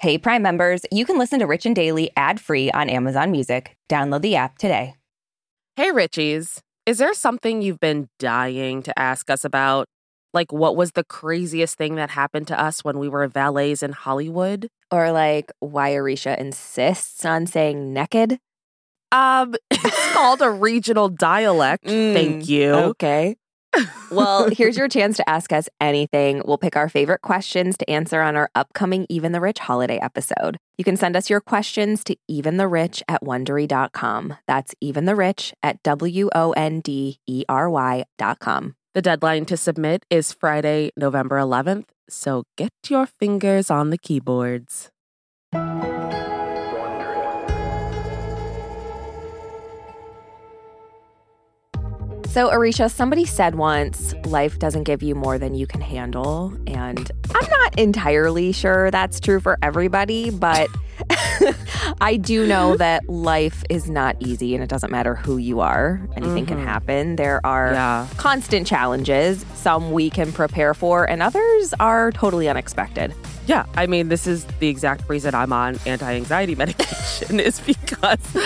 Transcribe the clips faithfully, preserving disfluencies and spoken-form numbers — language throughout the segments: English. Hey, Prime members, you can listen to Rich and Daily ad-free on Amazon Music. Download the app today. Hey, Richies. Is there something you've been dying to ask us about? Like, what was the craziest thing that happened to us when we were valets in Hollywood? Or, like, why Orisha insists on saying naked? Um, it's called a regional dialect. Mm, Thank you. Okay. Well, here's your chance to ask us anything. We'll pick our favorite questions to answer on our upcoming Even the Rich holiday episode. You can send us your questions to even the rich at wondery dot com. That's eventherich at W O N D E R Y dot com. The deadline to submit is Friday, November eleventh, so get your fingers on the keyboards. So, Orisha, somebody said once, life doesn't give you more than you can handle. And I'm not entirely sure that's true for everybody, but I do know that life is not easy and it doesn't matter who you are. Anything mm-hmm. can happen. There are yeah. constant challenges. Some we can prepare for and others are totally unexpected. Yeah, I mean, this is the exact reason I'm on anti-anxiety medication is because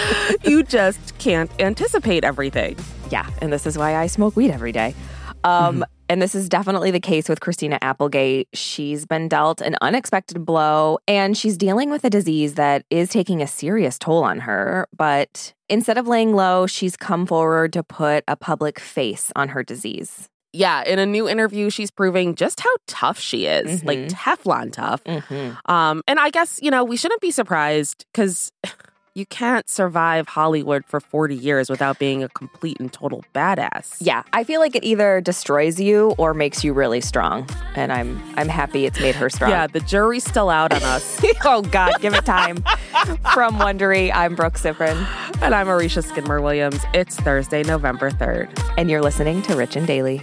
you just can't anticipate everything. Yeah, and this is why I smoke weed every day. Um, mm-hmm. And this is definitely the case with Christina Applegate. She's been dealt an unexpected blow, and she's dealing with a disease that is taking a serious toll on her. But instead of laying low, she's come forward to put a public face on her disease. Yeah, in a new interview, she's proving just how tough she is, mm-hmm. like Teflon tough. Mm-hmm. Um, and I guess, you know, we shouldn't be surprised because... You can't survive Hollywood for forty years without being a complete and total badass. Yeah, I feel like it either destroys you or makes you really strong. And I'm I'm happy it's made her strong. Yeah, the jury's still out on us. Oh, God, give it time. From Wondery, I'm Brooke Sifrin. And I'm Orisha Skidmore-Williams. It's Thursday, November third. And you're listening to Rich and Daily.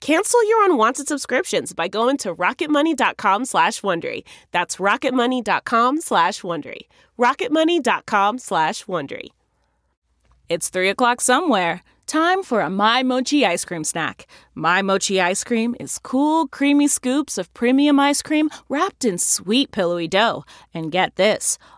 Cancel your unwanted subscriptions by going to rocketmoney.com slash Wondery. That's rocketmoney.com slash Wondery. rocketmoney.com slash Wondery. It's three o'clock somewhere. Time for a My Mochi ice cream snack. My Mochi ice cream is cool, creamy scoops of premium ice cream wrapped in sweet, pillowy dough. And get this,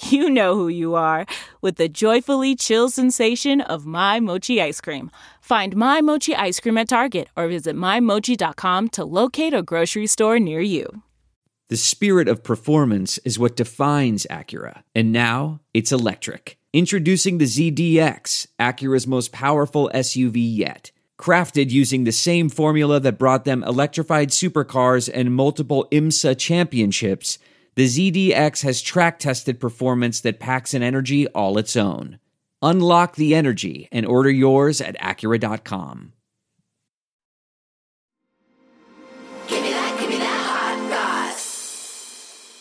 You know who you are, with the joyfully chill sensation of My Mochi ice cream. Find My Mochi ice cream at Target or visit my mochi dot com to locate a grocery store near you. The spirit of performance is what defines Acura, and now it's electric. Introducing the Z D X, Acura's most powerful S U V yet. Crafted using the same formula that brought them electrified supercars and multiple IMSA championships, the Z D X has track-tested performance that packs an energy all its own. Unlock the energy and order yours at Acura dot com. Give me that, give me that hot goss.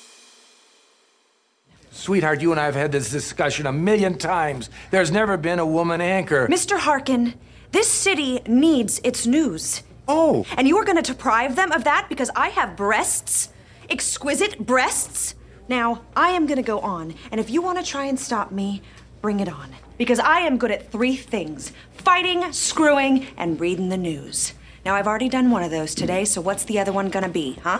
Sweetheart, you and I have had this discussion a million times. There's never been a woman anchor. Mister Harkin, this city needs its news. Oh. And you are going to deprive them of that because I have breasts? Exquisite breasts? Now, I am gonna go on, and if you wanna try and stop me, bring it on. Because I am good at three things. fighting, screwing, and reading the news. Now, I've already done one of those today, so what's the other one gonna be, huh?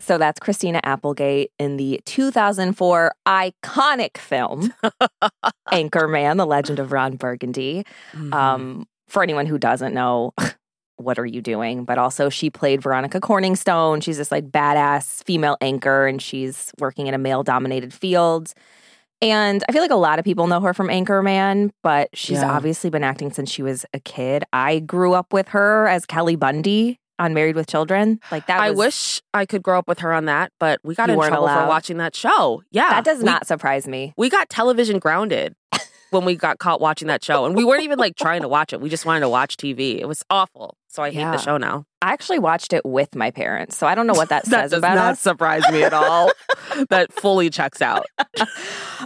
So that's Christina Applegate in the two thousand four iconic film, Anchorman, The Legend of Ron Burgundy. Mm-hmm. Um, for anyone who doesn't know, what are you doing? But also she played Veronica Corningstone. She's this like badass female anchor, and she's working in a male-dominated field. And I feel like a lot of people know her from Anchorman, but she's yeah. obviously been acting since she was a kid. I grew up with her as Kelly Bundy on Married with Children. Like that. Was, I wish I could grow up with her on that, but we got in trouble allowed. for watching that show. Yeah. That does we, not surprise me. We got television grounded when we got caught watching that show. And we weren't even like trying to watch it. We just wanted to watch T V. It was awful. So I yeah. hate the show now. I actually watched it with my parents, so I don't know what that, that says about us. That does not surprise me at all. That fully checks out.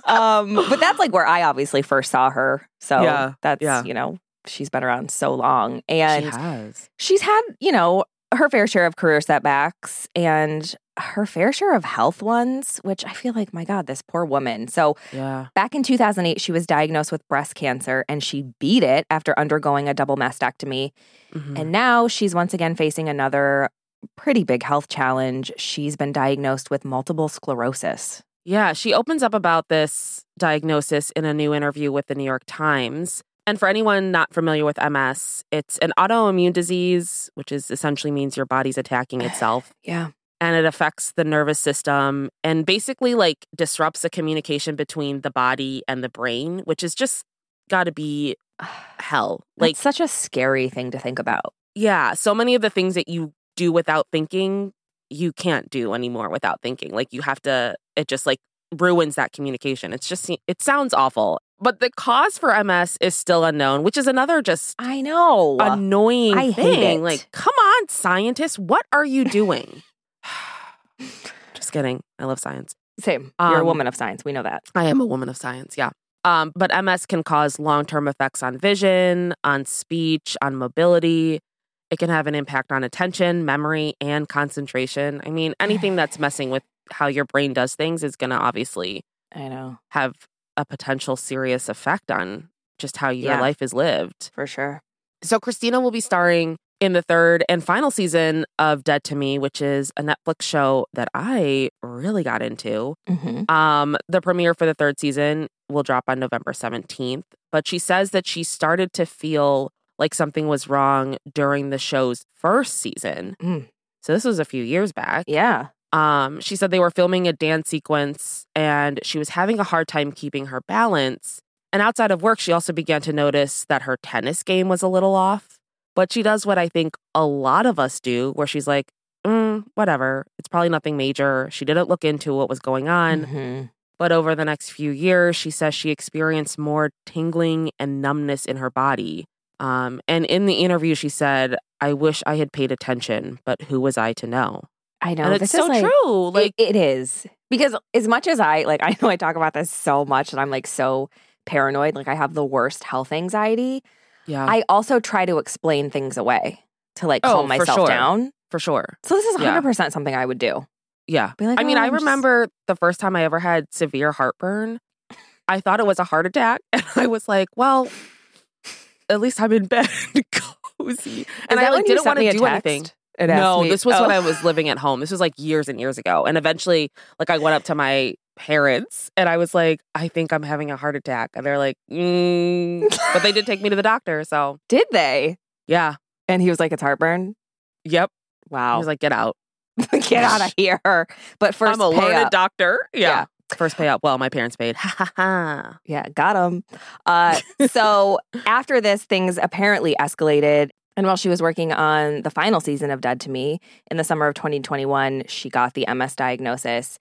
um, but that's like where I obviously first saw her. So yeah. that's, yeah. you know, she's been around so long. And she has. She's had, you know, her fair share of career setbacks and her fair share of health ones, which I feel like, my God, this poor woman. So yeah. back in two thousand eight, she was diagnosed with breast cancer, and she beat it after undergoing a double mastectomy. Mm-hmm. And now she's once again facing another pretty big health challenge. She's been diagnosed with multiple sclerosis. Yeah, she opens up about this diagnosis in a new interview with The New York Times. And for anyone not familiar with M S, it's an autoimmune disease, which is essentially means your body's attacking itself. Yeah. And it affects the nervous system and basically like disrupts the communication between the body and the brain, which is just got to be hell. Like, it's such a scary thing to think about. Yeah. So many of the things that you do without thinking, you can't do anymore without thinking. Like you have to, it just like ruins that communication. It's just, it sounds awful. But the cause for M S is still unknown, which is another just I know annoying I thing. Like, come on, scientists, what are you doing? Just kidding. I love science. Same. Um, You're a woman of science. We know that. I am a woman of science. Yeah. Um, but M S can cause long-term effects on vision, on speech, on mobility. It can have an impact on attention, memory, and concentration. I mean, anything that's messing with how your brain does things is going to obviously I know have a potential serious effect on just how your yeah, life is lived. For sure. So Christina will be starring in the third and final season of Dead to Me, which is a Netflix show that I really got into. Mm-hmm. Um, the premiere for the third season will drop on November seventeenth. But she says that she started to feel like something was wrong during the show's first season. Mm. So this was a few years back. Yeah. Um, she said they were filming a dance sequence and she was having a hard time keeping her balance. And outside of work, she also began to notice that her tennis game was a little off. But she does what I think a lot of us do, where she's like, mm, whatever, it's probably nothing major. She didn't look into what was going on. Mm-hmm. But over the next few years, she says she experienced more tingling and numbness in her body. Um, and in the interview, she said, I wish I had paid attention, but who was I to know? I know. And it's this so is like, true. Like it, it is. Because as much as I, like, I know I talk about this so much and I'm like so paranoid, like I have the worst health anxiety. Yeah. I also try to explain things away to like calm oh, myself sure. down. For sure. So this is one hundred percent yeah. something I would do. Yeah. Be like, oh, I mean, I'm I remember just... the first time I ever had severe heartburn, I thought it was a heart attack. And I was like, well, at least I'm in bed cozy. And I like, didn't want to do text? anything. No, me. this was oh. when I was living at home. This was like years and years ago. And eventually, like, I went up to my parents and I was like, I think I'm having a heart attack. And they're like, mm. But they did take me to the doctor. So did they? Yeah. And he was like, it's heartburn? Yep. Wow. He was like, get out. Get out of here. But first, I'm a pay learned up. doctor. Yeah. yeah. First pay up. Well, my parents paid. Ha ha ha. Yeah, got him. Uh, so after this, things apparently escalated. And while she was working on the final season of Dead to Me, in the summer of twenty twenty-one, she got the M S diagnosis.